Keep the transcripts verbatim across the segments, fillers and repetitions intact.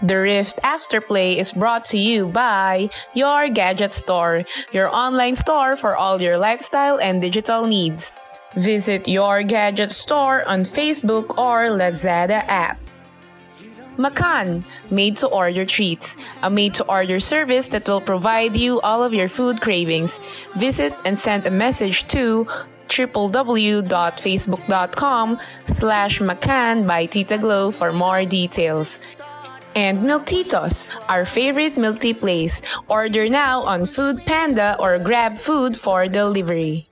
The Rift Afterplay is brought to you by Your Gadget Store, your online store for all your lifestyle and digital needs. Visit Your Gadget Store on Facebook or Lazada app. Makan, made-to-order treats, a made-to-order service that will provide you all of your food cravings. Visit and send a message to www.facebook.com slash Makan by Tita Glow for more details. And Miltitos, our favorite milk-tea place. Order now on Food Panda or Grab Food for delivery.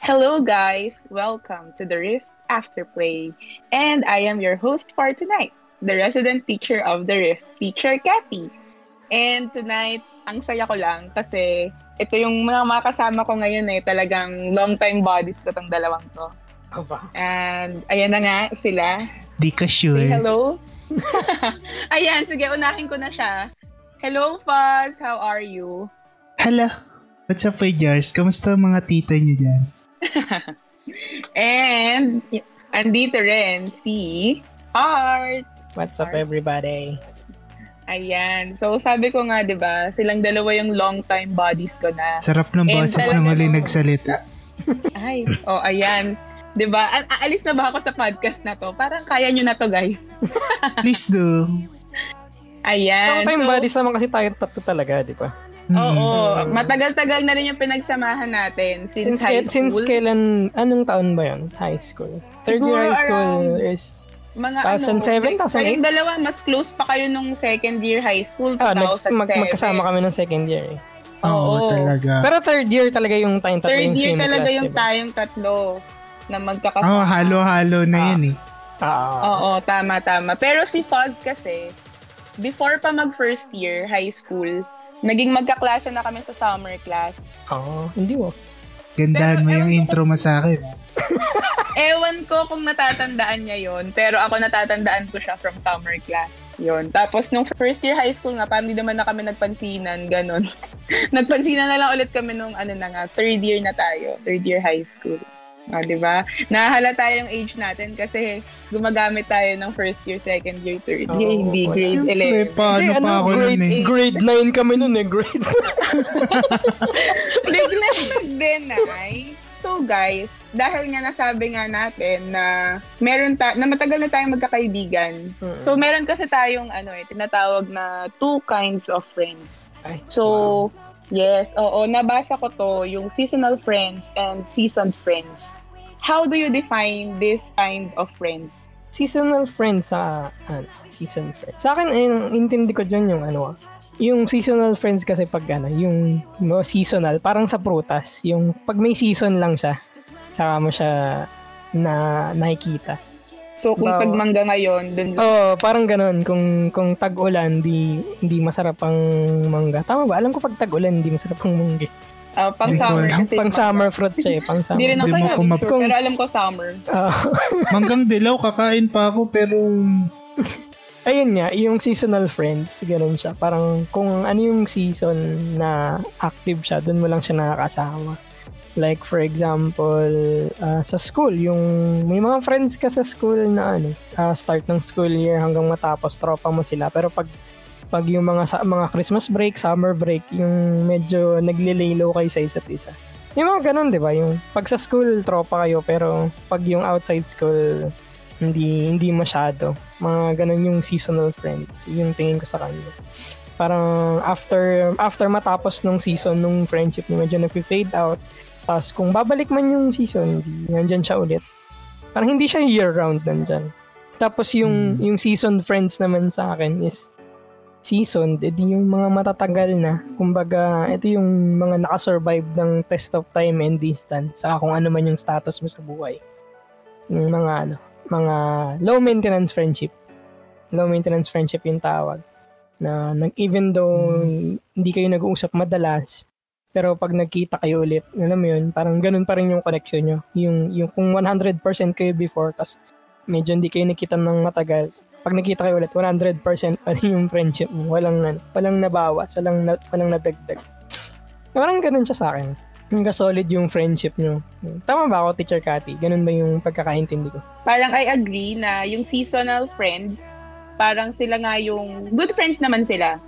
Hello guys! Welcome to The Rift Afterplay. And I am your host for tonight, the resident teacher of The Rift, Teacher Kathy. And tonight, ang saya ko lang kasi ito yung mga makasama ko ngayon eh. Talagang long-time buddies ko tong dalawang to. Aba. And ayan na nga sila. Di ka sure. Say hello. Ayan, sige, unahin ko na siya. Hello, Fuzz! How are you? Hello! What's up, Fajars? Kamusta mga tita niyo dyan? And, andito rin si Art! What's up, Art? Everybody? Ayan. So, sabi ko nga, di ba, silang dalawa yung long-time buddies ko na. Sarap ng boses na muli nagsalita. Ay, oh, ayan. Diba? A- aalis na ba ako sa podcast na to? Parang kaya nyo na to, guys. Please do. Ayan. Long time so, buddies naman kasi tayo tatlo talaga, di ba? Oo. Mm. Matagal-tagal na rin yung pinagsamahan natin. Since, since high school. Since kailan, anong taon ba yun? High school. Third year high school is mga two thousand seven, ano, kayong dalawa, mas close pa kayo nung second year high school, two thousand seven. Ah, next, mag- magkasama kami nung second year eh. Oo. Oo. Talaga. Pero third year talaga yung tayong tatlo. Third year talaga class, yung diba? Tayong tatlo. Na magkakasama. Oh, halo-halo na ah. Yun eh. Ah. Oo, tama-tama. Pero si Fuzz kasi, before pa mag-first year, high school, naging magkaklase na kami sa summer class. Oo, oh, hindi mo. Gandaan pero, mo yung intro mo sa akin. Ewan ko kung natatandaan niya yun, pero ako natatandaan ko siya from summer class. Yun. Tapos nung first year high school nga, parang hindi naman na kami nagpansinan, ganun. Nagpansinan na lang ulit kami nung ano na nga, third year na tayo, third year high school. O, diba? Nahalata yung age natin kasi gumagamit tayo ng first year, second year, third year, oh, hindi grade eleven. Hindi, paano pa ako grade, nun eh? Grade nine kami nun eh, grade nine. Grade nine din, ay. So guys, dahil nga nasabi nga natin na meron ta- na matagal na tayong magkakaibigan. Hmm. So meron kasi tayong ano eh, tinatawag na two kinds of friends. Ay, so, wow. Yes, oo, nabasa ko to, yung seasonal friends and seasoned friends. How do you define this kind of friends? Seasonal friends sa uh, ano, seasoned friends. Sa akin in, intindi ko diyan yung ano, yung seasonal friends kasi pag ano, yung no, seasonal, parang sa prutas, yung pag may season lang siya, saka mo siya na nakikita. So kung so, tagmangga ngayon, dun oh, parang ganoon. Kung kung tag-ulan, di di masarap ang mangga. Tama ba? Alam ko pag tag-ulan, di masarap ang mangga. Uh, pang di summer, ko, pang summer fruit siya, eh, pang summer. Di rin ako sure, kumap- kung, pero alam ko summer. Uh, Manggang dilaw kakain pa ako pero ayun nga, yung seasonal friends, ganoon siya. Parang kung ano yung season na active siya, doon mo lang siya nakakasama. Like, for example, uh, sa school, yung may mga friends ka sa school na ano, uh, start ng school year hanggang matapos, tropa mo sila. Pero pag, pag yung mga, sa, mga Christmas break, summer break, yung medyo naglilay-low kayo sa isa't isa. Yung mga ganun, di ba? Yung pag sa school, tropa kayo, pero pag yung outside school, hindi, hindi masyado. Mga ganun yung seasonal friends, yung tingin ko sa kanila. Parang after, after matapos nung season, nung friendship, medyo nag-fade out. Tapos kung babalik man yung season, nandyan siya ulit. Parang hindi siya year-round nandyan. Tapos yung, hmm. yung seasoned friends naman sa akin is seasoned. Ito yung mga matatagal na. Kumbaga, ito yung mga nakasurvive ng test of time and distance. Saka kung ano man yung status mo sa buhay. Yung mga ano, mga low-maintenance friendship. Low-maintenance friendship yung tawag. Na even though hmm. hindi kayo nag-uusap madalas, pero pag nagkita kayo ulit, alam mo yun, parang ganun pa rin yung connection nyo. Yung, yung kung one hundred percent kayo before, tas medyo hindi kayo nakita ng matagal. Pag nakita kayo ulit, one hundred percent pa rin yung friendship mo. Walang, walang nabawas, walang, walang nadagdag. Parang ganun siya sa akin. Hanggang solid yung friendship nyo. Tama ba ako, Teacher Kathy? Ganun ba yung pagkakaintindi ko? Parang I agree na yung seasonal friends, parang sila nga yung... Good friends naman sila.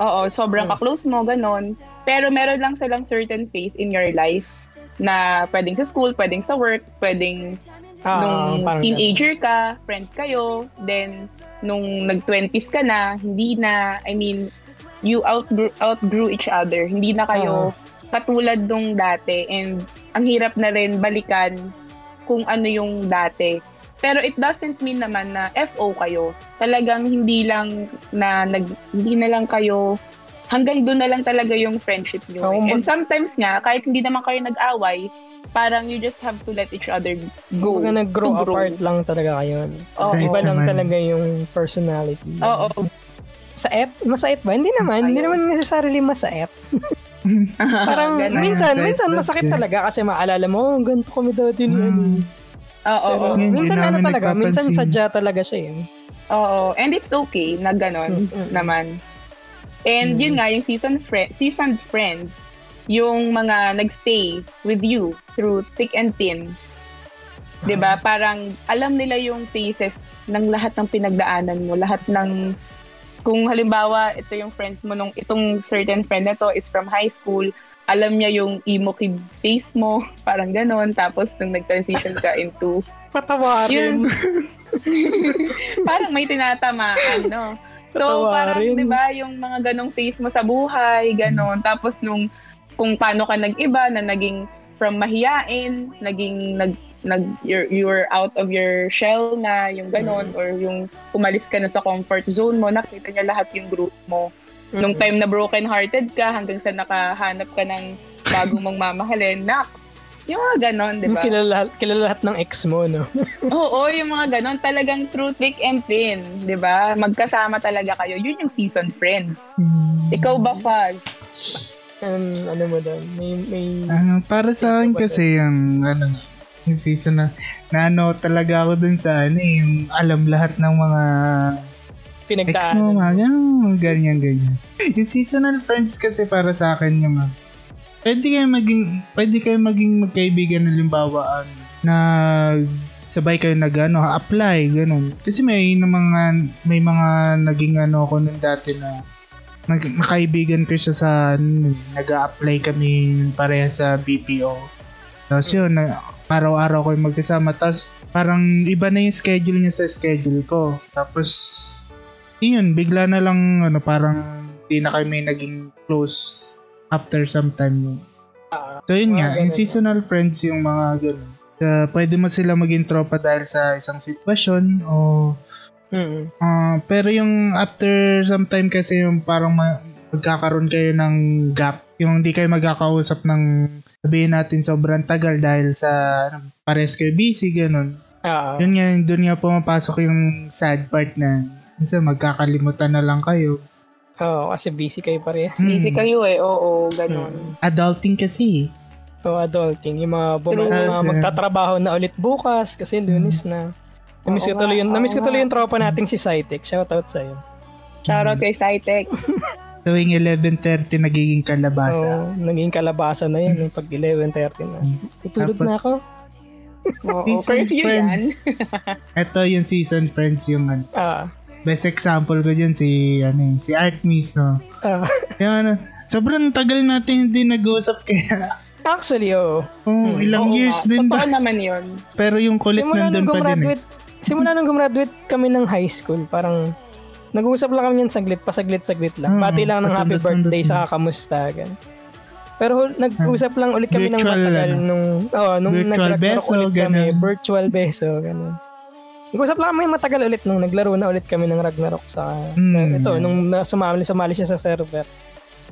Oo, sobrang hmm. ka-close mo, ganun. Pero meron lang silang certain phase in your life na pwedeng sa school, pwedeng sa work, pwedeng ah, nung teenager ka, friends kayo, then nung nag-twenties ka na, hindi na, I mean, you outgrew, outgrew each other. Hindi na kayo... Uh-huh. Katulad nung dati, and ang hirap na rin balikan kung ano yung dati. Pero it doesn't mean naman na F O kayo. Talagang hindi lang na nag, hindi na lang kayo, hanggang doon na lang talaga yung friendship nyo. Oh, and sometimes nga, kahit hindi naman kayo nag-away, parang you just have to let each other go. Kung nag-grow apart lang talaga kayo. Oh, iba lang talaga yung personality. Oo. Oh, oh. Saep? Masayep ba? Hindi naman. Ayaw. Hindi naman necessarily masayep. Parang ganun. minsan, yeah, minsan masakit yeah. talaga kasi maalala mo, oh, ganito kami dati niyan. Oo. Minsan ano talaga, minsan sadya talaga siya yun. Oo. And it's okay na ganun mm-hmm. naman. And mm-hmm. yun nga, yung seasoned, fri- seasoned friends, yung mga nagstay with you through thick and thin. Uh-huh. Diba? Parang alam nila yung phases ng lahat ng pinagdaanan mo, lahat ng... Kung halimbawa, ito yung friends mo, nung itong certain friend na to is from high school, alam niya yung emo kid face mo, parang ganon. Tapos, nung nag-transition ka into... Patawarin. Parang may tinatamaan, no? So, Patawarin. Parang, di ba, yung mga ganong face mo sa buhay, ganon. Tapos, nung kung paano ka nag-iba, na naging from mahiyain, naging nag... nag you're, you're out of your shell na yung ganon or yung umalis ka na sa comfort zone mo, nakita niya lahat yung group mo mm-hmm. nung time na broken hearted ka hanggang sa nakahanap ka ng bago mong mamahalin na yung mga ganon, diba? Kilala, kilala lahat ng ex mo, no? Oo, yung mga ganon talagang through thick and thin, diba? Magkasama talaga kayo, yun yung seasoned friends. Mm-hmm. Ikaw ba, Fag? Um, ano mo doon? May, may... Uh, para sa akin kasi yung ano yung season na, na ano, talaga ako dun sa ano eh, yung alam lahat ng mga pinagdaanan ex mo, mga ganyan, ganyan. Yung seasonal friends kasi para sa akin yung, pwede kayo maging, pwede kayo maging magkaibigan na limbawaan na sabay kayo nag, ano, apply, ganun. Kasi may mga, may mga naging ano ko nun dati na nakaibigan ko siya sa, nag-a-apply kami pareha sa B P O. Tapos yun, araw-araw ko yung magkasama. Tapos parang iba na yung schedule niya sa schedule ko. Tapos, yun, bigla na lang, ano, parang di na kami naging close after some time. So yun nga, yung seasonal friends yung mga gano'n. Uh, pwede mo sila maging tropa dahil sa isang sitwasyon o... Uh, pero yung after some time kasi yung parang magkakaroon kayo ng gap. Yung hindi kayo magkakausap ng... Sabihin natin sobrang tagal dahil sa pares kayo busy, ganun. Uh-huh. Yun nga, doon nga pumapasok yung sad part na isa, magkakalimutan na lang kayo. Oo, oh, kasi busy kayo parehas. Mm. Busy kayo eh, oo, ganun. Mm. Adulting kasi. Oo, so, adulting. Yung mga, bum- mga magtatrabaho na ulit bukas kasi Lunes na. Namiss ko tuloy yung, namiss ko tuloy yung tropa nating si Psytec. Shoutout sa'yo. Shoutout kay Psytec. Tuwing eleven thirty, nagiging kalabasa. Oo, nagiging kalabasa na yun. Pag eleven thirty na. Tutulog na ako. Oo, curfew yan. Ito yung season friends yung ano. Uh, best example ko dyan, si, ano, si Artemis. No? Uh, yung ano, sobrang tagal natin hindi nag-uusap kaya. Actually, oo. Oh. Oh, ilang oo, years nga. Din ba? Totoo naman yun. Pero yung kulit simula nandun pa din eh. Simula nung gumraduate kami ng high school, parang... Nag-uusap lang kami yan saglit, pasaglit-saglit lang. Pati lang ng happy birthday sa kamusta. Gan. Pero nag-uusap lang ulit kami ng matagal nung, oh, nung virtual beso, kami, virtual beso, ganun. Nag-uusap lang kami matagal ulit nung naglaro na ulit kami ng Ragnarok sa, mm. ito, nung sumali, sumali siya sa server.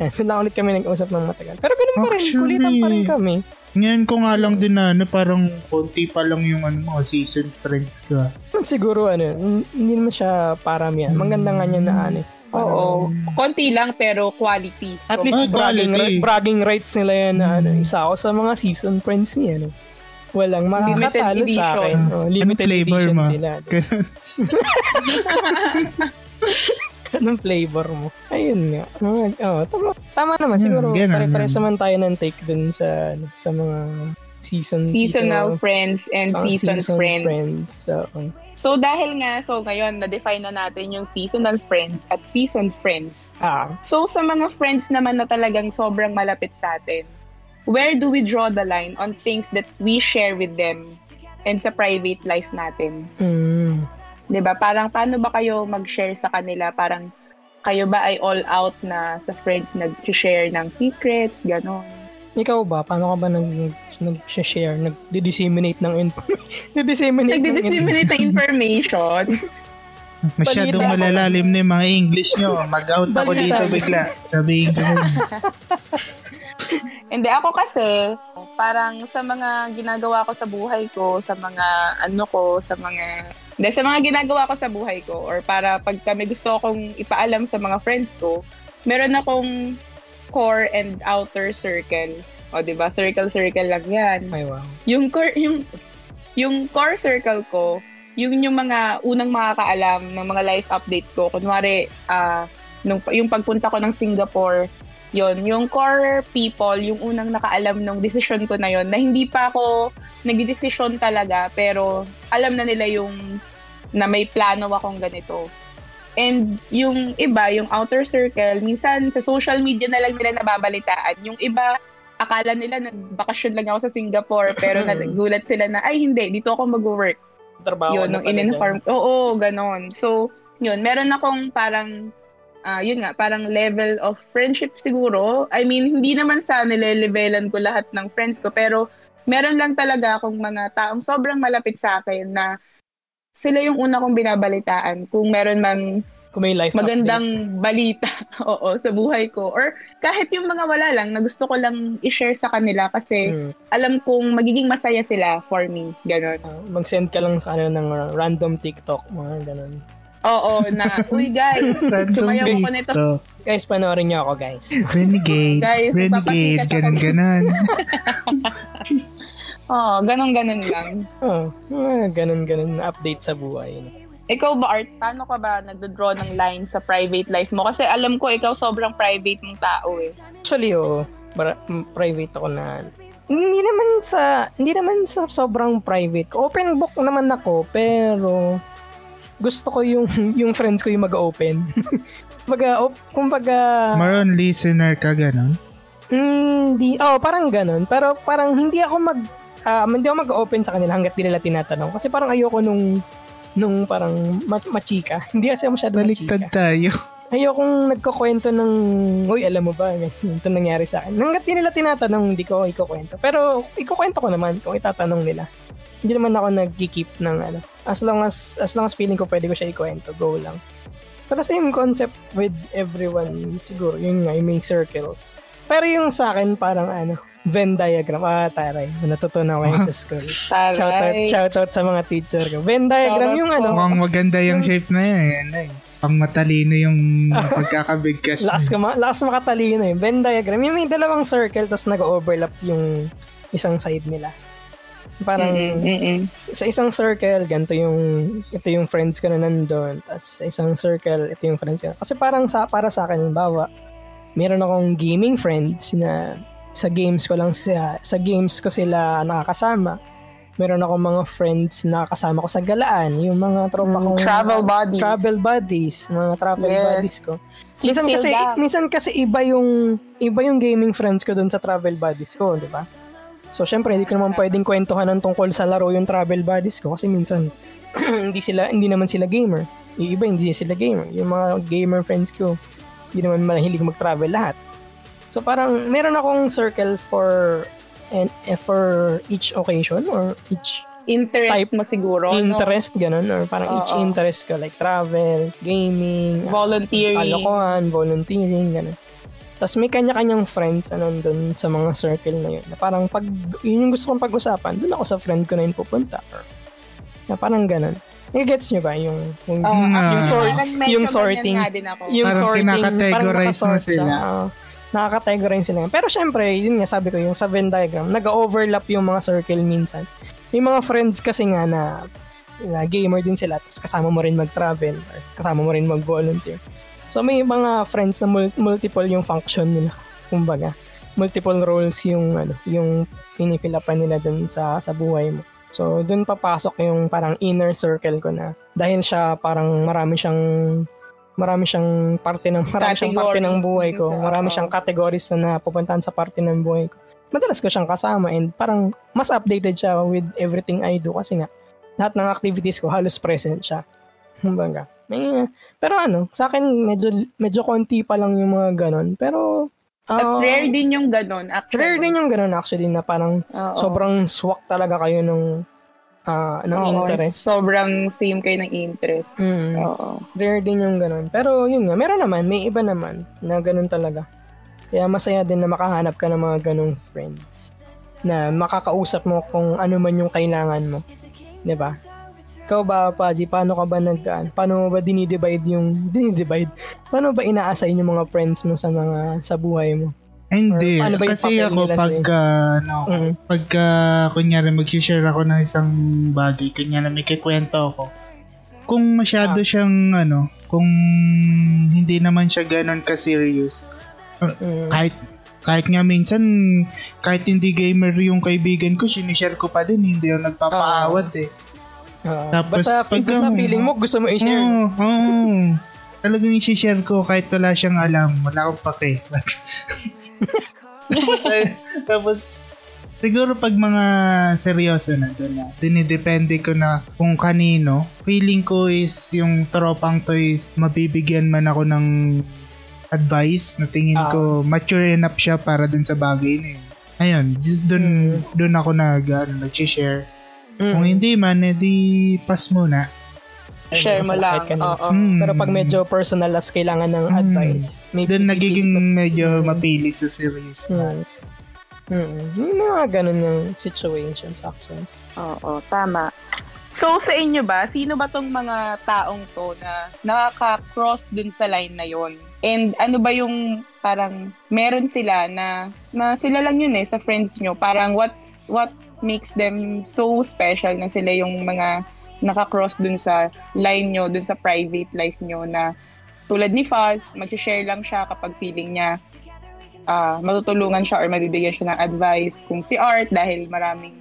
Doon lang ulit kami nag-uusap ng matagal. Pero ganun pa rin, actually, kulitan pa rin kami. Ngayon ko nga lang din na, na parang konti pa lang yung ano, mga season friends ka. Siguro ano, hindi naman siya paramihan. Maganda nga niya na ano. Oo, konti lang pero quality. At least ah, bragging, ra- bragging rights nila yan na ano. Isa ako sa mga season friends niya. Ano. Walang makakatalo sa akin. No? Limited edition sila. ka ng flavor mo. Ayun nga. Oh, tama, tama naman. Siguro yeah, pare-pares naman tayo ng take dun sa, sa mga season, seasonal season, friends and season friends. friends. So, um. so, dahil nga, so ngayon, na-define na natin yung seasonal friends at seasoned friends. Ah. So, sa mga friends naman na talagang sobrang malapit sa atin, where do we draw the line on things that we share with them and sa private life natin? Mm. Diba? Parang paano ba kayo mag-share sa kanila? Parang kayo ba ay all out na sa friends nag-share ng secrets? Gano'n. Ikaw ba? Paano ka ba nag- nag-share, nag-disseminate ng information. Nag-disseminate, nag-disseminate ng information. Masyadong malalalim na yung mga English nyo. Mag-out ako dito bigla. Sabihin ko. Hindi, ako kasi, parang sa mga ginagawa ko sa buhay ko, sa mga ano ko, sa mga, hindi, sa mga ginagawa ko sa buhay ko, or para pag kami gusto akong ipaalam sa mga friends ko, meron akong core and outer circle. O, diba? Circle-circle lang yan. Ay, wow. Yung core, yung, yung core circle ko, yung yung mga unang makakaalam ng mga life updates ko. Kunwari, uh, nung, yung pagpunta ko ng Singapore, yon yung core people, yung unang nakaalam ng decision ko na yon na hindi pa ako nag-decision talaga, pero alam na nila yung na may plano akong ganito. And yung iba, yung outer circle, minsan sa social media na lang nila nababalitaan. Yung iba, akala nila nagbakasyon lang ako sa Singapore pero nagulat sila na ay hindi dito ako mag-work. Trabaho yun, na in-inform. Oo, ganon. So, yun, meron akong parang uh, yun nga, parang level of friendship siguro. I mean, hindi naman sa nilelevelan ko lahat ng friends ko pero meron lang talaga akong mga taong sobrang malapit sa akin na sila yung una kong binabalitaan kung meron mang kung may life magandang update. Balita oo sa buhay ko or kahit yung mga wala lang na gusto ko lang i-share sa kanila kasi hmm. alam kong magiging masaya sila for me ganun. Uh, mag-send ka lang sa ano ng random TikTok mga ganun. Oo na uy guys sumayaw ko nito. Guys panoorin niyo ako guys. Renegade. Guys, renegade ganun ganun. Oh, ganun ganun lang. Oh, ganun ganun update sa buhay. Ikaw ba, Art? Paano ka ba nagdodraw ng line sa private life mo? Kasi alam ko, ikaw sobrang private mong tao eh. Actually, oo. Oh, bar- private ako na. Hindi naman sa, hindi naman sa sobrang private. Open book naman ako, pero gusto ko yung, yung friends ko yung mag-open. Kumbaga, op- kumbaga... Maroon listener ka, gano'n? Hindi. Mm, oh, parang gano'n. Pero parang hindi ako mag, uh, hindi ako mag-open sa kanila hanggat di nila tinatanong. Kasi parang ayoko nung... nung parang machika. Hindi kasi masyado machika. Baliktad tayo. Ayokong nagkukwento ng, uy, alam mo ba, ito nangyari sa akin. Hanggat di nila tinatanong, hindi ko ikukwento. Pero ikukwento ko naman kung itatanong nila. Hindi naman ako nag-keep ng ano. As long as, as long as feeling ko pwede ko siya ikukwento, go lang. Pero same concept with everyone, siguro. Yun nga, yung may circles. Pero yung sa akin, parang ano, Venn diagram. Ah, taray. Natutunan ko yung sa school. Taray. Shout out, shout out sa mga teacher ko. Venn diagram yung ano. Mukhang maganda yung shape na yan. Ay, pang matalino yung pagkakabigkas. Lakas, ka ma- lakas makatalino eh. Venn diagram. Yung may dalawang circle tapos nag-overlap yung isang side nila. Parang mm-hmm. sa isang circle, ganito yung ito yung friends ko na nandun. Tapos sa isang circle, ito yung friends ko. Kasi parang sa, para sa akin, bawa, meron akong gaming friends na sa games ko lang sila, sa games ko sila nakakasama. Meron akong mga friends na kasama ko sa galaan, yung mga tropa kong travel buddies, travel buddies, mga travel yes. buddies ko. Minsan kasi minsan kasi iba yung iba yung gaming friends ko doon sa travel buddies ko, di ba? So syempre hindi ko naman pwedeng kwentuhan ng tungkol sa laro yung travel buddies ko kasi minsan hindi sila hindi naman sila gamer. Yung iba hindi sila gamer. Yung mga gamer friends ko, hindi naman mahilig mag-travel lahat. So parang meron akong circle for and for each occasion or each interest type, mo siguro interest no? Ganun or parang oh, each oh. interest ko like travel, gaming, volunteering, uh, alokohan, volunteering ganun. Tapos may kanya-kanyang friends anon doon sa mga circle na yun. Na parang pag yun yung gusto kong pag-usapan, doon ako sa friend ko na yun pupunta. Na parang ganun. You gets nyo ba yung yung, oh, yung, uh, sort, yung sorting yung parang sorting kinakategorize mo sila. Uh, nakakategorize sila. Pero syempre, yun nga sabi ko, yung sa Venn diagram, nag-overlap yung mga circle minsan. Yung mga friends kasi nga na, na gamer din sila, tapos kasama mo rin mag-travel, kasama mo rin mag-volunteer. So may mga friends na mul- multiple yung function nila. Kumbaga, multiple roles yung ano, yung pinifilapan nila dun sa sa buhay mo. So dun papasok yung parang inner circle ko na dahil siya parang marami siyang marami siyang parte ng marami siyang parte ng buhay ko. Marami siyang categories na napupuntahan sa parte ng buhay ko. Madalas ko siyang kasama and parang mas updated siya with everything I do kasi nga lahat ng activities ko halos present siya. Kumbaga. May, pero ano, sa akin medyo medyo konti pa lang yung mga ganon. Pero uh, at rare din yung ganon. Actually. Rare din yung ganon actually na parang uh-oh. Sobrang swak talaga kayo ng uh, ng uh-oh. Interest. Sobrang same kayo ng interest. Mm. Oo. Rare din yung ganon. Pero yun nga, meron naman, may iba naman na ganon talaga. Kaya masaya din na makahanap ka ng mga ganong friends na makakausap mo kung ano man yung kailangan mo. Diba? Ikaw ba, Paji, paano ka ba nagkaan? Paano ba dinidivide yung... Dinidivide? Paano ba ina-assign yung mga friends mo sa mga sa buhay mo? Hindi. Kasi ako pag... Uh, no, mm-hmm. Pag, uh, kunyari, mag-share ako ng isang bagay. Kunyari, may kikwento ako. Kung masyado ah. siyang, ano, kung hindi naman siya ganun ka-serious... Uh, kahit kahit nga minsan kahit hindi gamer yung kaibigan ko, sinishare ko pa din, hindi yung nagpapaawat uh, eh uh, tapos basta, pag sa feeling mo gusto mo i-share oh, oh, talagang i-share ko kahit wala siyang alam, wala akong pake. tapos, tapos siguro pag mga seryoso na doon, dinidepende ko na kung kanino. Feeling ko is yung tropang to is mabibigyan man ako ng advice na tingin uh, ko mature enough siya para dun sa bagay na yun. Ayun, dun, mm. dun ako nag, ano, nag-share. Mm. Kung hindi man, edi pass muna. Share mo lang. Oo. Mm. Pero pag medyo personal at kailangan ng mm. advice, dun nagiging but... medyo mapili sa series. Mm. Mm. Yung mga ganun yung situations actually. Oo, tama. So, sa inyo ba, sino ba tong mga taong to na nakaka-cross dun sa line na yon? And ano ba yung parang meron sila na, na sila lang yun eh, sa friends nyo? Parang what what makes them so special na sila yung mga nakaka-cross dun sa line nyo, dun sa private life nyo na tulad ni Faz, mag-share lang siya kapag feeling niya uh, matutulungan siya or mabibigyan siya ng advice. Kung si Art, dahil maraming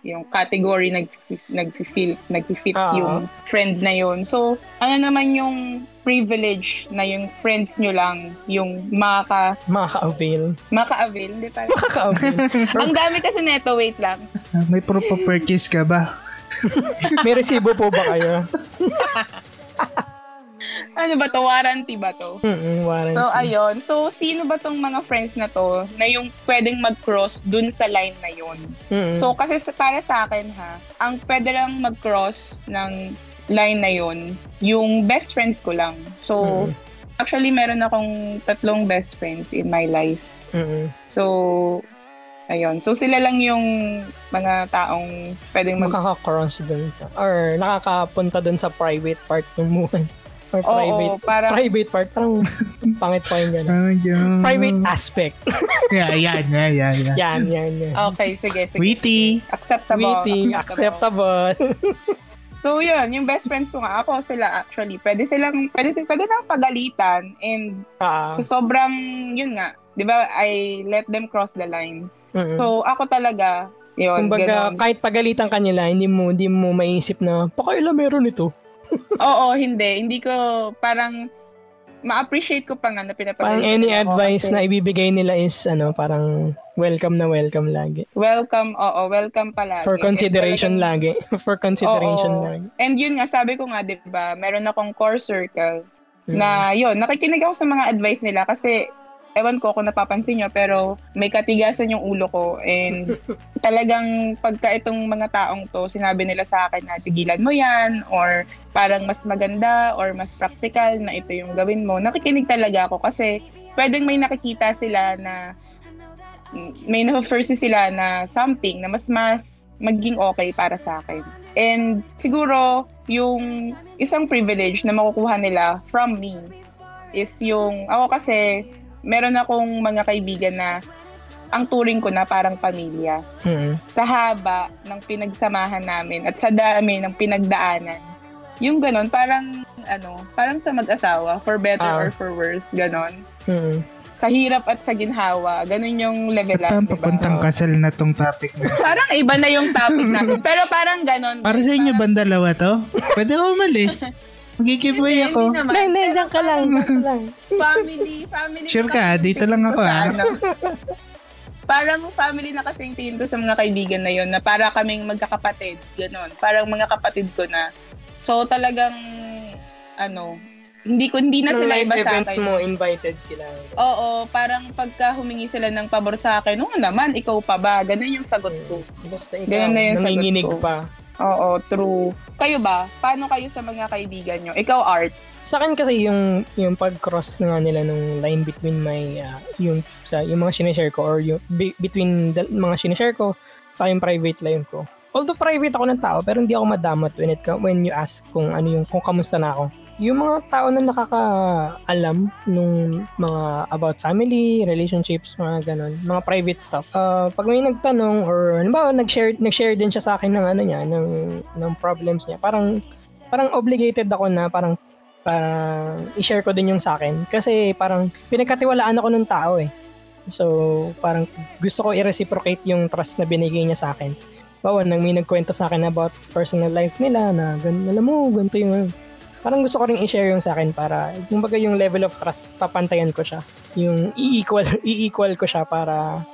yung category nag-feel nag-fit uh-huh. yung friend na yun. So, ano naman yung privilege na yung friends nyo lang yung maka... Maka-avail. Maka-avail, hindi pa. Maka-avail. Ang dami kasi neto, wait lang. May proof of purchase ka ba? May resibo po ba kayo? Ano ba to? Warranty ba to? Mm-mm, warranty. So, ayun. So, sino ba tong mga friends na to na yung pwedeng mag-cross dun sa line na yun? Mm-mm. So, kasi para sa akin ha, ang pwede lang mag-cross ng line na yun, yung best friends ko lang. So, mm-mm. actually, meron akong tatlong best friends in my life. Mm-mm. So, ayun. So, sila lang yung mga taong pwedeng mag- makaka-cross dun sa, or nakakapunta dun sa private part ng buhay. Or private. Oo, parang, private part. Parang pangit pa yun. Yun. Private aspect. yeah, yan, yan, yan, yan. Yan, yan, yan. Okay, sige, sige. Witty. Acceptable. Witty. Acceptable. So, yun. Yung best friends ko nga, ako sila actually. Pwede silang, pwede silang, pwede silang pagalitan. And uh, so, sobrang, yun nga. Di ba, I let them cross the line. Mm-hmm. So, ako talaga, yun. Kumbaga, ganun. Kahit pagalitan ka nila, hindi mo, hindi mo maiisip na, pakailan meron ito. Oo, hindi. Hindi ko parang ma-appreciate ko pa nga na pinapagalit. Parang any ako, advice okay. na ibibigay nila is ano, parang welcome na welcome lagi. Welcome, oo, welcome palagi. For consideration lagi. For consideration oo. Lagi. And yun nga, sabi ko nga, di ba, meron akong core circle hmm. na yun, nakikinig ako sa mga advice nila kasi ewan ko kung napapansin nyo, pero may katigasan yung ulo ko. And talagang pagka itong mga taong to, sinabi nila sa akin na tigilan mo yan, or parang mas maganda, or mas practical na ito yung gawin mo. Nakikinig talaga ako kasi pwedeng may nakikita sila na, may na-first sila na something na mas mas maging okay para sa akin. And siguro yung isang privilege na makukuha nila from me is yung, ako kasi, meron akong mga kaibigan na ang turing ko na parang pamilya. Mm-hmm. Sa haba ng pinagsamahan namin at sa dami ng pinagdaanan. Yung ganun, parang ano, parang sa mag-asawa, for better ah. or for worse, ganon. Hmm. Sa hirap at sa ginhawa, ganun yung level lang, diba? Papuntang kasal na tong topic mo. Parang iba na yung topic natin, pero parang ganun. Para sa inyo bang dalawa to? Pwede ko umalis. Magkikipway ako. May medyan ka lang. Family, family. Sure ka, dito lang ako ah. Parang family na kasi yung tingin ko sa mga kaibigan na yun, na para kaming magkakapatid, ganun. Parang mga kapatid ko na. So talagang, ano, hindi ko hindi na no, sila iba sa akin. Mo invited sila. Oo, parang pagka humingi sila ng pabor sa akin, oo naman, ikaw pa ba? Ganun yung sagot ko. Basta ikaw, nanginginig pa. Oo, true. Kayo ba? Paano kayo sa mga kaibigan nyo? Ikaw, Art? Sa akin kasi yung yung pag-cross nga nila ng line between my uh, yung sa yung mga sinishare ko or yung be, between the, mga sinishare ko sa yung private line ko. Although private ako ng tao, pero hindi ako madamat when it when you ask kung ano yung kung kamusta na ako. Yung mga tao na nakakaalam nung mga about family, relationships, mga ganun, mga private stuff. Uh, pag may nagtanong or halimbawa nag-share nag-share din siya sa akin ng ano niya, ng ng problems niya. Parang parang obligated ako na parang parang i-share ko din yung sa akin kasi parang pinagkatiwalaan ako nung tao eh. So, parang gusto ko i-reciprocate yung trust na binigay niya sa akin. Bawa nang may nagkwento sa akin about personal life nila na ganun, alam mo, ganito yung parang gusto ko rin i-share yung sa akin para kumbaga yung level of trust papantayan ko siya. Yung i-equal i-equal ko siya para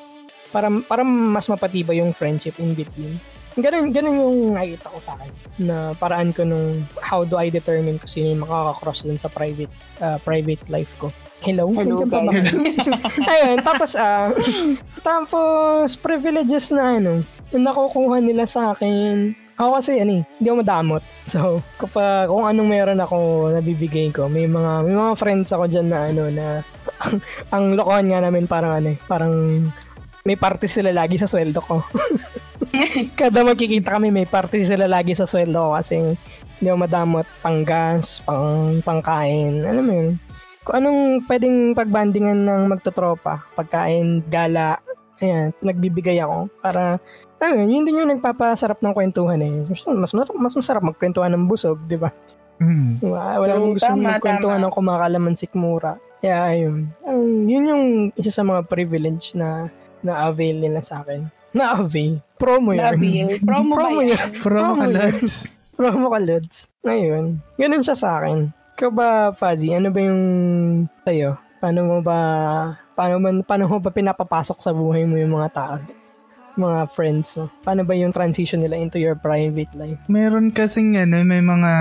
para para mas mapatibay yung friendship in between. Ganun ganun yung nakita ko sa akin na paraan ko nung how do I determine kung sino yung makaka-cross dun sa private uh, private life ko. Hello. Hello guys. Ayun, tapos uh, tapos privileges na ano, nakukuha nila sa akin. Ako kasi ano eh, hindi ako madamot. So, kapag kung anong meron ako nabibigay ko, may mga may mga friends ako diyan na ano na ang, ang lokohan nga namin parang ano eh, parang may party sila lagi sa sweldo ko. Kada magkikita kami may party sila lagi sa sweldo ko kasi hindi ako madamot pang gas, pang pangkain, alam mo yun. Kung anong pwedeng pagbandingan ng magtotropa, pagkain, gala, ayan, nagbibigay ako para ayun, yun din yung nagpapasarap ng kwentuhan eh. Mas masarap, mas masarap magkwentuhan ng busog, di ba? Mm. Wala mong gusto mong magkwentuhan ng kumakalaman sikmura. Yeah, ayun. Um, yun yung isa sa mga privilege na na-avail nila sa akin. Na-avail. Promo yun. Na-avail. Promo, promo yun. Promo ka, Lods. Promo ka, Lods. Ayun. Ganun siya sa akin. Ikaw ba, Fuzzy? Ano ba yung tayo? Paano mo ba... Paano man paano mo ba pinapapasok sa buhay mo yung mga tao? Mga friends mo? Paano ba yung transition nila into your private life? Meron kasing ano, may mga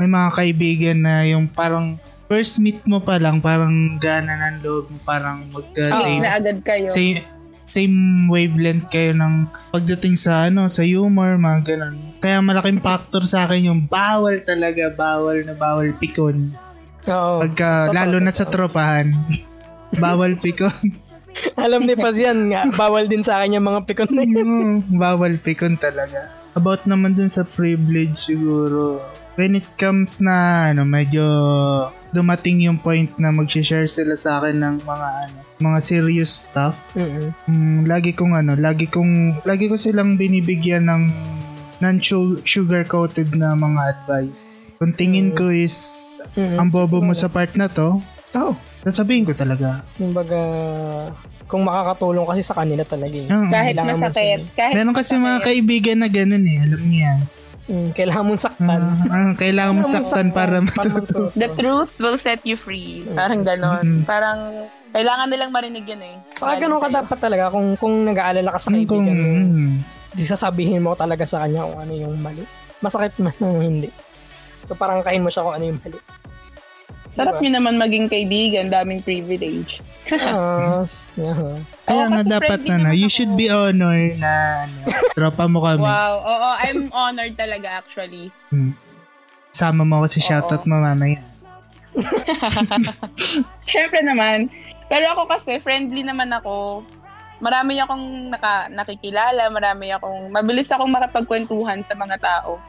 may mga kaibigan na yung parang first meet mo pa lang, parang gana ng loob mo, parang magka-same. Na agad kayo. Same, same wavelength kayo ng pagdating sa ano, sa humor, mga ganun. Kaya malaking factor sa akin yung bawal talaga, bawal na bawal pikon. Oo. Pagka, totoo, lalo totoo. Na sa tropahan. Bawal pikon. Alam ni Paz yan nga, bawal din sa akin yung mga pikon na yun. Mm, bawal pikon talaga. About naman dun sa privilege siguro, when it comes na ano, medyo dumating yung point na mag-share sila sa akin ng mga ano, mga serious stuff. Mm-hmm. Mm, lagi kong ano, lagi kong lagi ko silang binibigyan ng non-sugar-coated na mga advice. Kung tingin ko is mm-hmm. ang bobo mo sa part na to, oh. Sasabihin ko talaga. Kumbaga, kung makakatulong kasi sa kanila talaga. Eh. Uh-huh. Kahit masakit. Kahit meron kasi masakit. Mga kaibigan na ganun eh. Alam niya. Mm, kailangan mong saktan. Uh, uh, kailangan mong saktan para matuto. The truth will set you free. Mm. Parang ganun. Mm. Parang kailangan nilang marinig yun eh. Saka so, ganun ka tayo. Dapat talaga kung kung nag-aalala ka sa kaibigan. Mm, kung, mm. sasabihin mo talaga sa kanya kung ano yung mali. Masakit man o hindi. So parang kain mo siya kung ano yung mali. Sarap nyo naman maging kaibigan, daming privilege. Yes. Yeah. Kaya oh, nga dapat na, na you should be honored na ano, tropa mo kami. Wow, oo, I'm honored talaga actually. Hmm. Sama mo ako sa shoutout mo mamaya. Siyempre naman. Pero ako kasi, friendly naman ako. Marami akong naka, nakikilala, marami akong, mabilis akong makapagkwentuhan sa mga tao.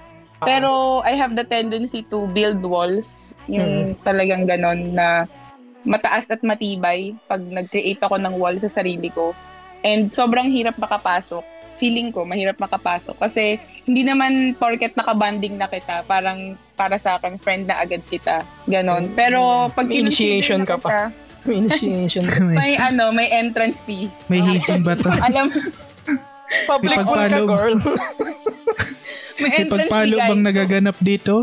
Pero I have the tendency to build walls, yung mm-hmm. talagang ganon na mataas at matibay pag nag-create ako ng wall sa sarili ko. And sobrang hirap makapasok. feeling ko mahirap makapasok kasi hindi naman porket nakabanding na kita, parang para sa akin friend na agad kita, ganon. Pero pag initiation ka pa, may initiation ka, may ano, may entrance fee, may hitting ba to? Alam, public one ka, girl. May entrance fee, guys. Bang nagaganap dito?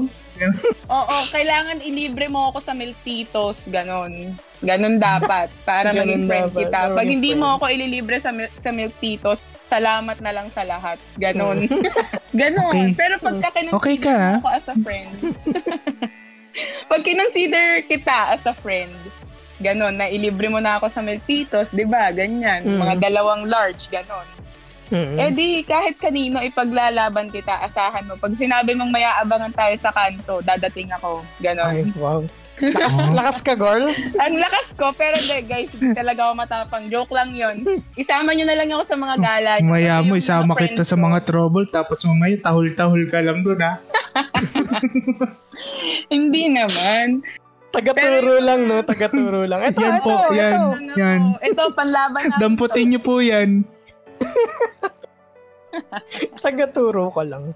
Oo, kailangan ilibre mo ako sa Miltitos, ganon. Ganon dapat, para maging friend dapat, kita. Pag hindi friend. Mo ako ililibre sa, sa Miltitos, salamat na lang sa lahat. Ganon. Ganon. Okay. Pero pagka kinonsider okay ka, ako as a friend, pag kinonsider kita as a friend, ganon, na ilibre mo na ako sa Miltitos, diba? Ganyan. Mm. Mga dalawang large, ganon. Mm-hmm. Eh di, kahit kanino ipaglalaban kita, asahan mo. Pag sinabi mong mayaabangan tayo sa kanto, dadating ako. Ganon. Ay, wow. Lakas, oh. Lakas ka, girl. Ang lakas ko, pero de, guys, talaga ako matapang. Joke lang yon. Isama nyo na lang ako sa mga gala. Maya mo, isama kita sa mga trouble, tapos mamaya, tahol-tahol ka lang doon, ha? Hindi naman. Tagaturo pero, lang, no? Tagaturo lang. Ito, yan ito, po, ito. Yan, ito, yan. Ito, panlaban natin. Damputin nyo po yan. Tagaturo ko lang.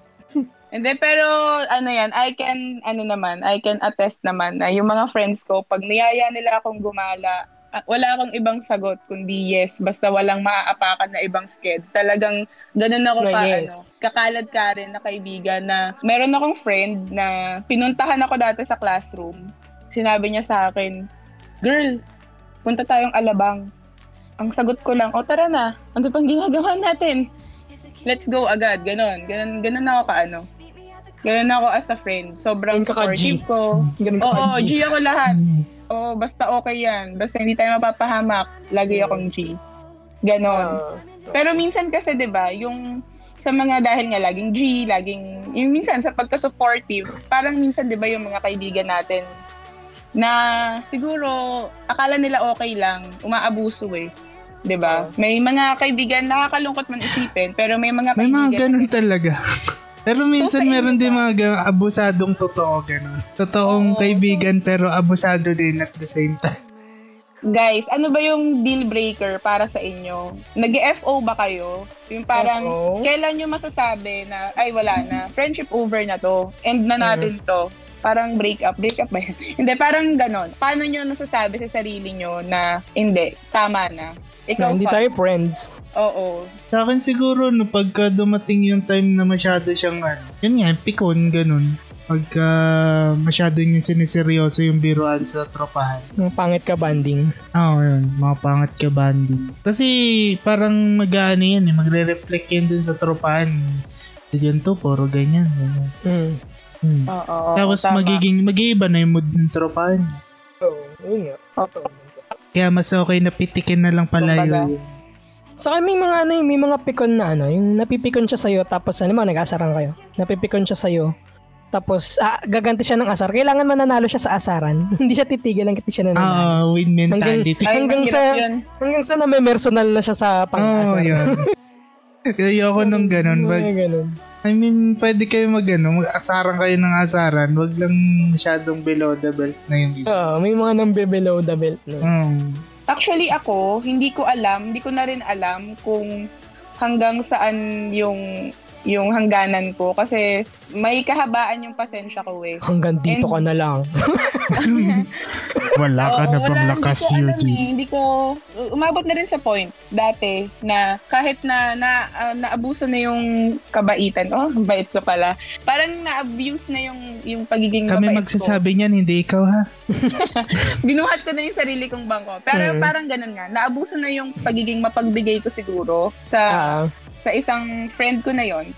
Hindi, pero ano yan, I can, ano naman, I can attest naman na yung mga friends ko, pag niyaya nila akong gumala, wala akong ibang sagot, kundi yes, basta walang maaapakan na ibang sked. Talagang ganun ako pa, yes. Ano, kakalad ka rin na kaibigan na, meron akong friend na pinuntahan ako dati sa classroom. Sinabi niya sa akin, girl, punta tayong Alabang. Ang sagot ko lang, o oh, tara na, ano pang ginagawa natin? Let's go agad, ganon. Ganon, ganon ako ka, ano. Ganun ako as a friend. Sobrang supportive ko. Oo, G ako lahat. Oo, basta okay yan. Basta hindi tayo mapapahamak. Lagi akong G. Ganon. Pero minsan kasi, di ba, yung sa mga dahil nga laging G, laging, yung minsan sa pagka-supportive, parang minsan, di ba, yung mga kaibigan natin na siguro akala nila okay lang, umaabuso eh. Diba? May mga kaibigan, nakakalungkot man isipin, pero may mga kaibigan. May mga ganun talaga. Pero minsan so, meron din mga ganun, abusadong totoo, ganun. Totoong oh, kaibigan, pero abusado din at the same time. Guys, ano ba yung deal breaker para sa inyo? Nag-F O ba kayo? Yung parang, F O? Kailan nyo masasabi na, ay wala na, friendship over na to, end na natin to. Parang break up, break up ba yan? Hindi, parang ganon. Paano nyo nasasabi sa sarili nyo na, hindi, tama na. Ikaw na, hindi pa. Tayo friends. Oo. Sa akin siguro, no, pagka dumating yung time na masyado siyang, ano, yun nga, pikon, ganon. Pagka masyado yung siniseryoso yung biruan sa tropahan. Mga pangit ka banding. Oo, oh, yun. Mga pangit ka banding. Kasi parang mag-ano yan, eh, magre-reflect yan dun sa tropahan. Kasi dyan to, puro ganyan. Hmm. Hmm. Oh, oh, oh, tapos tama. magiging mag-iiba na yung mood ng tropahan. Oo, oh, yun nga. Oh. Kaya mas okay na pitikin na lang pala yun. So, may mga ano, may mga pikon na ano, yung napipikon siya sa'yo, tapos ano, nag-asarang kayo. Napipikon siya sa'yo, tapos ah, gaganti siya ng asar. Kailangan mananalo siya sa asaran. Hindi siya titigil, lang kiti siya nananalo. Oo, oh, win mentality. Hanggang, hanggang, sa, hanggang sa na-memersonal na siya sa pang-asar. Oo, oh, yun. Ayoko nung ganun. Ba? Ganun. I mean, pwede kayo mag-ano, mag-asaran kayo ng asaran. Huwag lang masyadong below the belt na yung video. Oo, may mga nang below the belt na. Mm. Actually, ako, hindi ko alam, hindi ko na rin alam kung hanggang saan yung yung hangganan ko. Kasi may kahabaan yung pasensya ko eh. Hanggang dito And, ka na lang. Wala ka na pang lakas yun. Hindi ko, umabot na rin sa point dati na kahit na, na uh, naabuso na yung kabaitan. Oh, bait ko pala. Parang na-abuse na yung, yung pagiging Kami mabait ko. Kami magsasabi niyan, hindi ikaw ha? Binuhat ko na yung sarili kong bangko. Pero hmm. parang ganun nga. Naabuso na yung pagiging mapagbigay ko siguro sa... Ah. sa isang friend ko na yon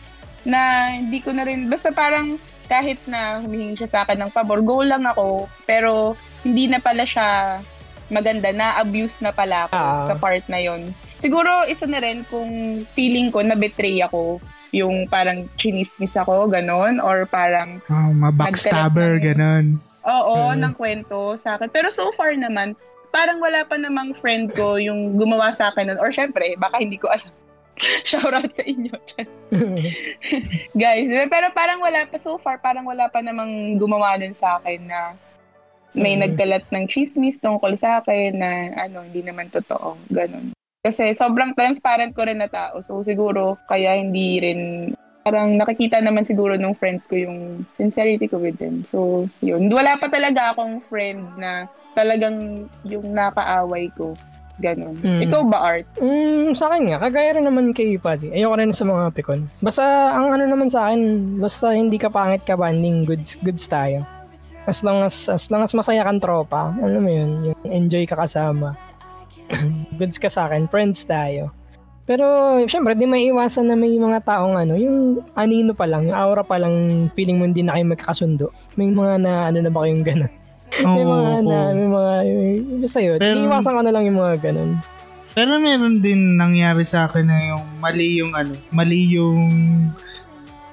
na hindi ko na rin, basta parang kahit na humihingi siya sa akin ng pabor, go lang ako, pero hindi na pala siya maganda, na-abuse na pala ako uh. sa part na yon. Siguro isa na rin kung feeling ko na-betray ako, yung parang chinismis ako, ganon, or parang oh, ma-backstabber, ganon. Oo, hmm. ng kwento sa akin. Pero so far naman, parang wala pa namang friend ko yung gumawa sa akin nun, or syempre, baka hindi ko alam. Shoutout sa inyo. Guys, pero parang wala pa so far, parang wala pa namang gumawa din sa akin na may mm. nagkalat ng chismis tungkol sa akin na ano, hindi naman totoo, ganun. Kasi sobrang transparent ko rin na tao. So siguro kaya hindi rin, parang nakikita naman siguro ng friends ko yung sincerity ko with them. So yun, wala pa talaga akong friend na talagang yung nakaaway ko. Ganon. Mm. Ikaw ba, Art? Mm, sa akin nga, kagaya rin naman kay Pazi. Ayoko rin sa mga pikon. Basta, ang ano naman sa akin, basta hindi ka pangit ka banding, goods, goods tayo. As long as, as long as masaya kang tropa, alam mo yun, yung enjoy ka kasama. Goods ka sa akin, friends tayo. Pero, syempre, di may iwasan na may mga taong ano, yung anino pa lang, yung aura pa lang, feeling mo hindi na kayo magkakasundo. May mga na, ano na ba kayong ganon? Oh, may mga oh. na, may mga, basta yun, iiwasan ka na lang yung mga ganun. Pero meron din nangyari sa akin na yung mali yung ano, mali yung,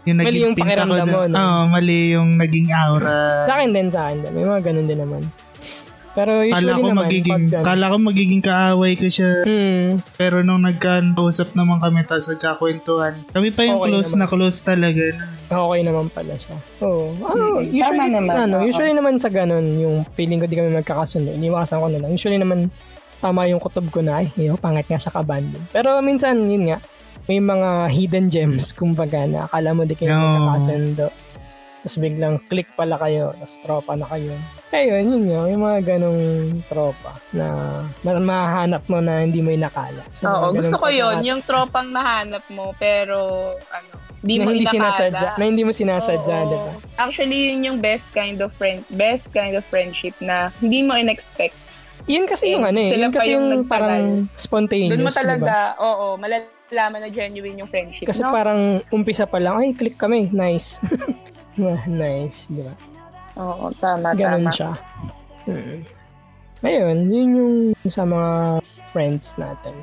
yung mali yung pakiramdam mo, no? Oo, mali yung naging aura. Sa akin din, sa akin din, may mga ganun din naman. Pero usually kala ko naman, magiging, kala ko magiging kaaway ko siya. Hmm. Pero nung nagkausap naman kami, tapos nagkakwentuhan, kami pa yung okay close naman. na close talaga. Okay naman pala siya. Oo. Oh. Oh, hmm. Usually naman, ano, usually naman sa ganun, yung feeling ko di kami magkakasundo, iniwasan ko na lang. Usually naman, tama yung kutob ko na, ay, yun, pangat nga siya kabando. Pero minsan, yun nga, may mga hidden gems, kumbaga, na akala mo di kayo no. magkakasundo. Tapos biglang click pala kayo, tapos tropa na kayo. Ayun, yun yun, yung mga ganong tropa na mahanap mo na hindi mo inakala. So, oo, gusto ko yun, yung tropang nahanap mo pero ano, hindi mo hindi sinasadya, na hindi mo sinasadya, di ba? Actually, yun yung best kind of friend, best kind of friendship na hindi mo in-expect. Yun kasi yung ano eh, yun kasi yung, yung parang spontaneous, doon mo talaga, diba? Oo, malalaman na genuine yung friendship. Kasi no? Parang umpisa pa lang, ay, click kami, nice. Nice, di ba? Oo, tama, ganun tama. Ganun siya. Hmm. Ayun, yun yung sa mga friends natin.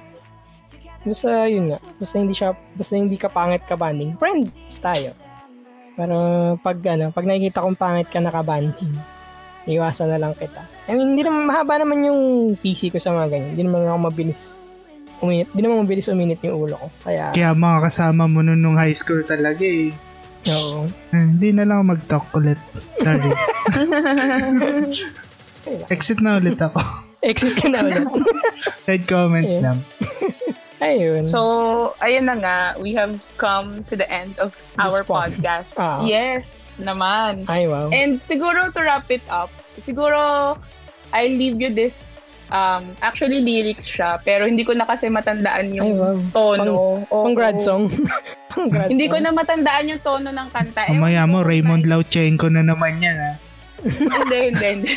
Basta yun nga, basta hindi, siya, basta hindi ka pangit ka banding, friends tayo. Pero pag ano, pag nakikita kong pangit ka nakabanding, iwasan na lang kita. I mean, hindi naman, mahaba naman yung P C ko sa mga ganyan. Hindi naman ako mabilis uminit. Hindi naman mabilis uminit yung ulo ko. Kaya, Kaya mga kasama mo nun nung high school talaga eh. Oo. Hindi hmm, na lang mag-talk ulit. Sorry. Exit na ulit ako. Exit ka na ulit. Side comment ayun lang. Ayun. So, ayun na nga. We have come to the end of this our spot. podcast. Ah. Yes, naman. Ay, wow. And siguro to wrap it up, siguro I leave you this Um, actually, lyrics siya, pero hindi ko na kasi matandaan yung Ay, wow. tono. Pang, oh, pang-grad song. Pang-grad hindi song. Ko na matandaan yung tono ng kanta. Umaya eh, mo, Raymond na Lauchenko na naman yan, ha? hindi, hindi, hindi.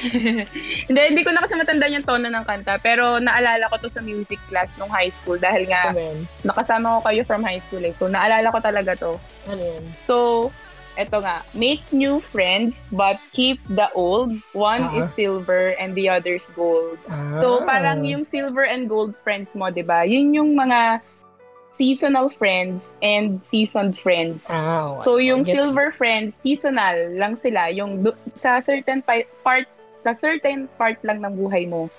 hindi, hindi ko na kasi matandaan yung tono ng kanta, pero naalala ko to sa music class nung high school dahil nga Amen. nakasama ko kayo from high school, eh. So, naalala ko talaga to. Amen. So, eto nga, make new friends but keep the old. One uh-huh. is silver and the other's gold. Uh-huh. So parang yung silver and gold friends mo, diba? Yun yung mga seasonal friends and seasoned friends. Uh-huh. So yung silver friends, seasonal lang sila. Yung do- sa certain pi- part, sa certain part lang ng buhay mo.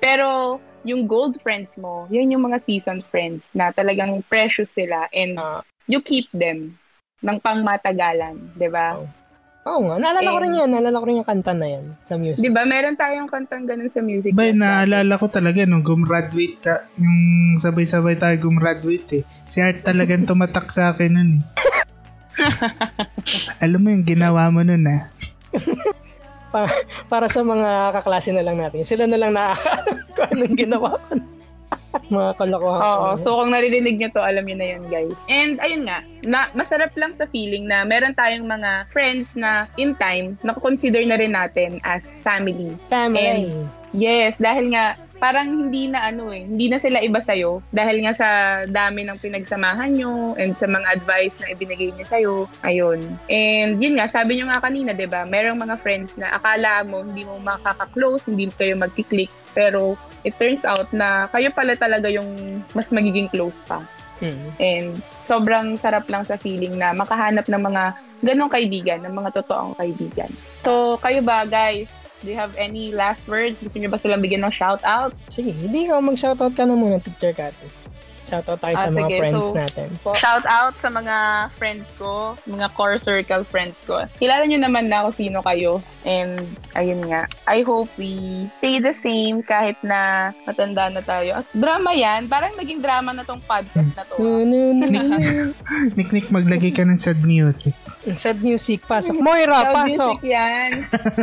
Pero yung gold friends mo, yun yung mga seasoned friends na talagang precious sila and uh-huh. you keep them ng pangmatagalan, di ba? Oh. Oo nga, naalala and, ko rin yan, naalala ko rin yung kanta na yan sa music. Di ba, meron tayong kantang ganun sa music. Ba, naalala ko talaga nung gumraduate, ta- yung sabay-sabay tayo gumraduate eh. Si Art talagang tumatak sa akin nun eh. Alam mo yung ginawa mo nun ah. para, para sa mga kaklase na lang natin, sila na lang nakakaalam ko anong ginawa ko. Mga kalokohan. Oo, so kung naririnig nyo to, alam nyo na yun, guys. And ayun nga, na, masarap lang sa feeling na meron tayong mga friends na in time, nakukonsider na rin natin as family. Family. And, yes, dahil nga, parang hindi na ano eh, hindi na sila iba sa'yo. Dahil nga sa dami ng pinagsamahan nyo and sa mga advice na ibinigay niya sa'yo. Ayun. And yun nga, sabi nyo nga kanina, diba? Merong mga friends na akala mo, hindi mo makaka-close, hindi kayo mag-click. Pero it turns out na kayo pala talaga yung mas magiging close pa. Hmm. And sobrang sarap lang sa feeling na makahanap ng mga ganong kaibigan, ng mga totoong kaibigan. So, kayo ba guys? Do you have any last words? Gusto niyo ba silang bigyan ng shoutout? Sige, hindi ka mag-shoutout ka na muna, Teacher Kathy. Shoutout tayo sa ah, mga sige. friends so, natin. Shoutout sa mga friends ko, mga core circle friends ko. Kilala nyo naman na kung sino kayo. And, ayun nga. I hope we stay the same kahit na matanda na tayo. At drama yan. Parang naging drama na tong podcast na to. Nick-nick, maglagay ka ng sad music. Sad music, pasok. Moira, sad pasok. Sad music yan.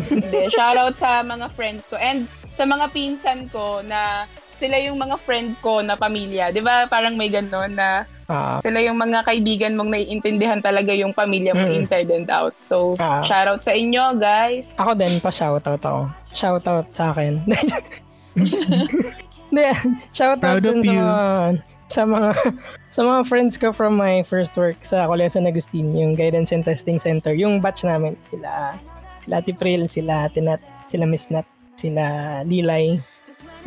Hindi, shoutout sa mga friends ko. And sa mga pinsan ko na sila yung mga friends ko na pamilya. Di ba parang may gano'n na uh, sila yung mga kaibigan mong naiintindihan talaga yung pamilya mo mm. inside and out. So, uh, shoutout sa inyo, guys. Ako din, pa-shoutout ako. Shoutout sa akin. Shoutout dun sa mga, sa mga sa mga friends ko from my first work sa Coleson Agustin, yung Guidance and Testing Center. Yung batch namin, sila sila Tipril, sila Tinat, sila Misnat, sila Lilay,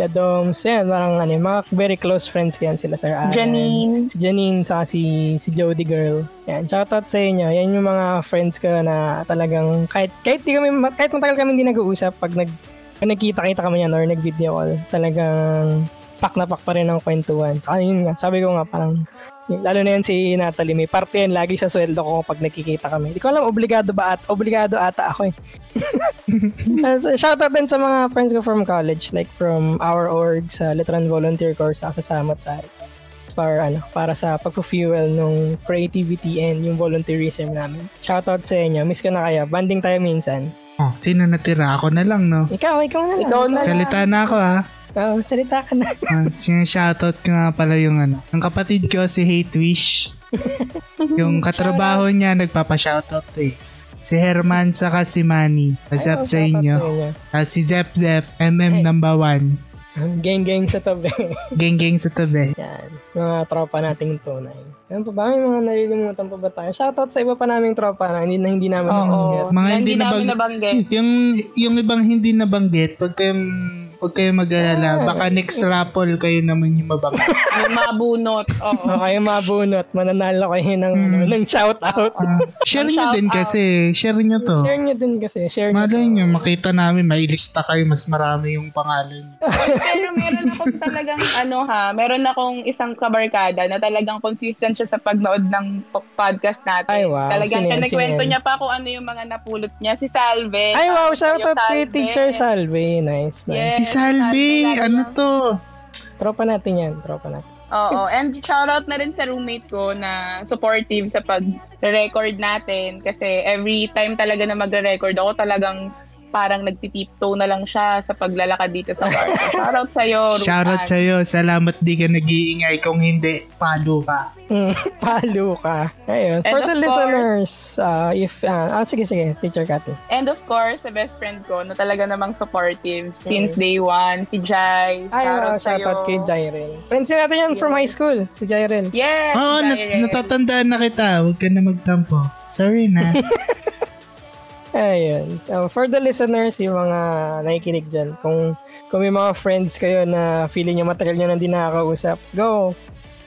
the Doms, yan, parang ano, mga very close friends ko yan, sila Sir Alan, Janine. si Janine, saka si, si Jody Girl. Yan, shoutout sa inyo. Yan yung mga friends ko na talagang, kahit, kahit di kami, kahit matagal kami hindi nag-uusap, pag nag, pag nagkita-kita kami yan or nag-video call, talagang pak na pak pa rin ang kwentuhan. Ah, yun nga, sabi ko nga, parang, lalo na yan si Natalie, may parte yan lagi sa sweldo ko pag nakikita kami. Hindi ko alam, obligado ba at obligado ata ako eh. Shoutout din sa mga friends ko from college, like from our org sa Letran volunteer course sa Samatsari, para ano, para sa pagpo-fuel nung creativity and yung volunteerism namin. Shoutout sa inyo, miss ko na kayo, banding tayo minsan. Oh, sino natira? Ako na lang, no? Ikaw, ikaw na lang. Ikaw na Salita lang. na ako, ha? Oh, salita ka na. uh, shoutout ko nga pala yung ano, yung kapatid ko si Hate Wish. Yung katrabaho niya nagpapa-shoutout eh. Si Herman saka si Manny. What's up sa inyo? Sa uh, si Zep Zep, M M hey. number one. Gang-gang sa tabi. Gang-gang sa tabi. Yan. Mga tropa nating tunay. Ano pa ba? May mga nalilimutan pa ba tayo? Shoutout sa iba pa naming tropa na hindi, na, hindi namin nabanggit. Mga hindi, hindi namin nabanggit. Yung, yung ibang hindi nabanggit, pag kayong Huwag kayo mag-alala. Baka next raffle kayo naman yung mabaka. May mabunot. Oo. Oh, kayo mabunot. Mananalo kayo ng, mm. ng shout-out. Uh, share nyo din kasi. Share nyo to. Share nyo din kasi. Share Malay nyo. Makita namin. May lista kayo. Mas marami yung pangalan. Pero meron akong talagang ano ha. Meron akong isang kabarkada na talagang consistent siya sa pagnood ng podcast natin. Ay wow. Talagang nagkwento niya pa kung ano yung mga napulot niya. Si Salve. Ay wow. Shout-out si Teacher Salve. Nice. Nice. Yes. Salve, ano to? Tropa natin yan, tropa natin. Oo, and shoutout na rin sa roommate ko na supportive sa pag-record natin kasi every time talaga na magre-record ako talagang parang nagtitiptoe na lang siya sa paglalakad dito sa car. Shoutout sa'yo, roommate. Shoutout sa'yo, salamat di ka nag-iingay. Kung hindi, palo ka. Palo ka. Ayun. And for the course, listeners, uh, if, uh, oh, sige, sige, Teacher Kathy. And of course, the best friend ko na talaga namang supportive okay. since day one, si Jai. Ay, shoutout sa'yo. Shoutout kay Jairel. Friends natin yan yeah. from high school, si Jairel. Yes, oh, si Jairel. Nat- natatandaan na kita. Huwag ka na magtampo. Sorry na. Ayun. So, for the listeners, yung mga nakikinig dyan, kung, kung may mga friends kayo na feeling nyo matagal nyo na hindi nakakausap, go!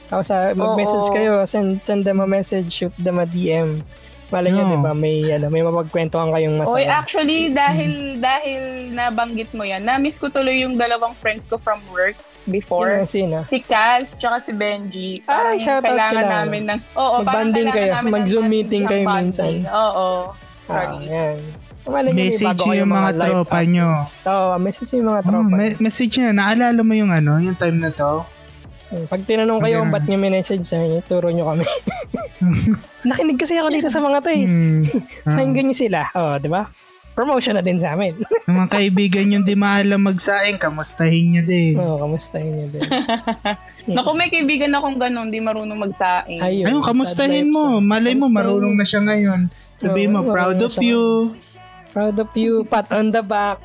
Kausa, mag-message Oo. kayo, send send them a message, shoot them a D M. Malay nyo, no. diba? May, ano, may mapagkwentuhan kayong masaya. Oy, actually, dahil dahil nabanggit mo yan, na-miss ko tuloy yung dalawang friends ko from work before. Sina, sina? Si Kaz, tsaka si Benji. So, ah, shoutout kailangan. Kailangan namin ng... Oo, mag-banding kayo. Mag-zoom meeting kayo minsan. Oo. Ah, yan. Message nyo yung mga tropa nyo. Oo, message nyo yung mga tropa. Message nyo. Naalala mo yung ano, yung time na to? Pag tinanong kayo, ba't nyo minessage sa inyo, turo nyo kami. Nakinig kasi ako dito sa mga to eh. Pakinggan nyo sila. Oo, di ba? Promotion na din sa amin. Yung mga kaibigan nyo di maalam magsaing, kamustahin nyo din. Oo, kamustahin nyo din. Naku, may kaibigan akong ganun, di marunong magsaing. Ayun, Ayun kamustahin mo. Malay mo, marunong na siya ngayon. Sabi mo, so, proud of you. Proud of you, pat on the back.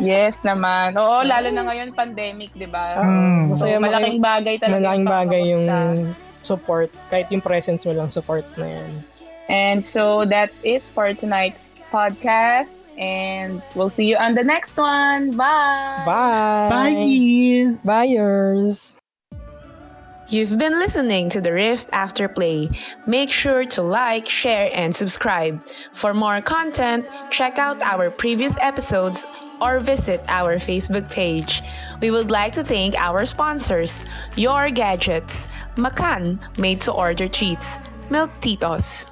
Yes naman. Oo, lalo na ngayon, pandemic, di ba? Um, so, malaking bagay talaga. Malaking bagay yung support. Kahit yung presence mo lang, support na yan. And so, that's it for tonight's podcast. And we'll see you on the next one. Bye! Bye! Bye! Buyers! You've been listening to The Rift Afterplay. Make sure to like, share, and subscribe. For more content, check out our previous episodes or visit our Facebook page. We would like to thank our sponsors, Your Gadgets, Makan, made to order treats, Milk Titos.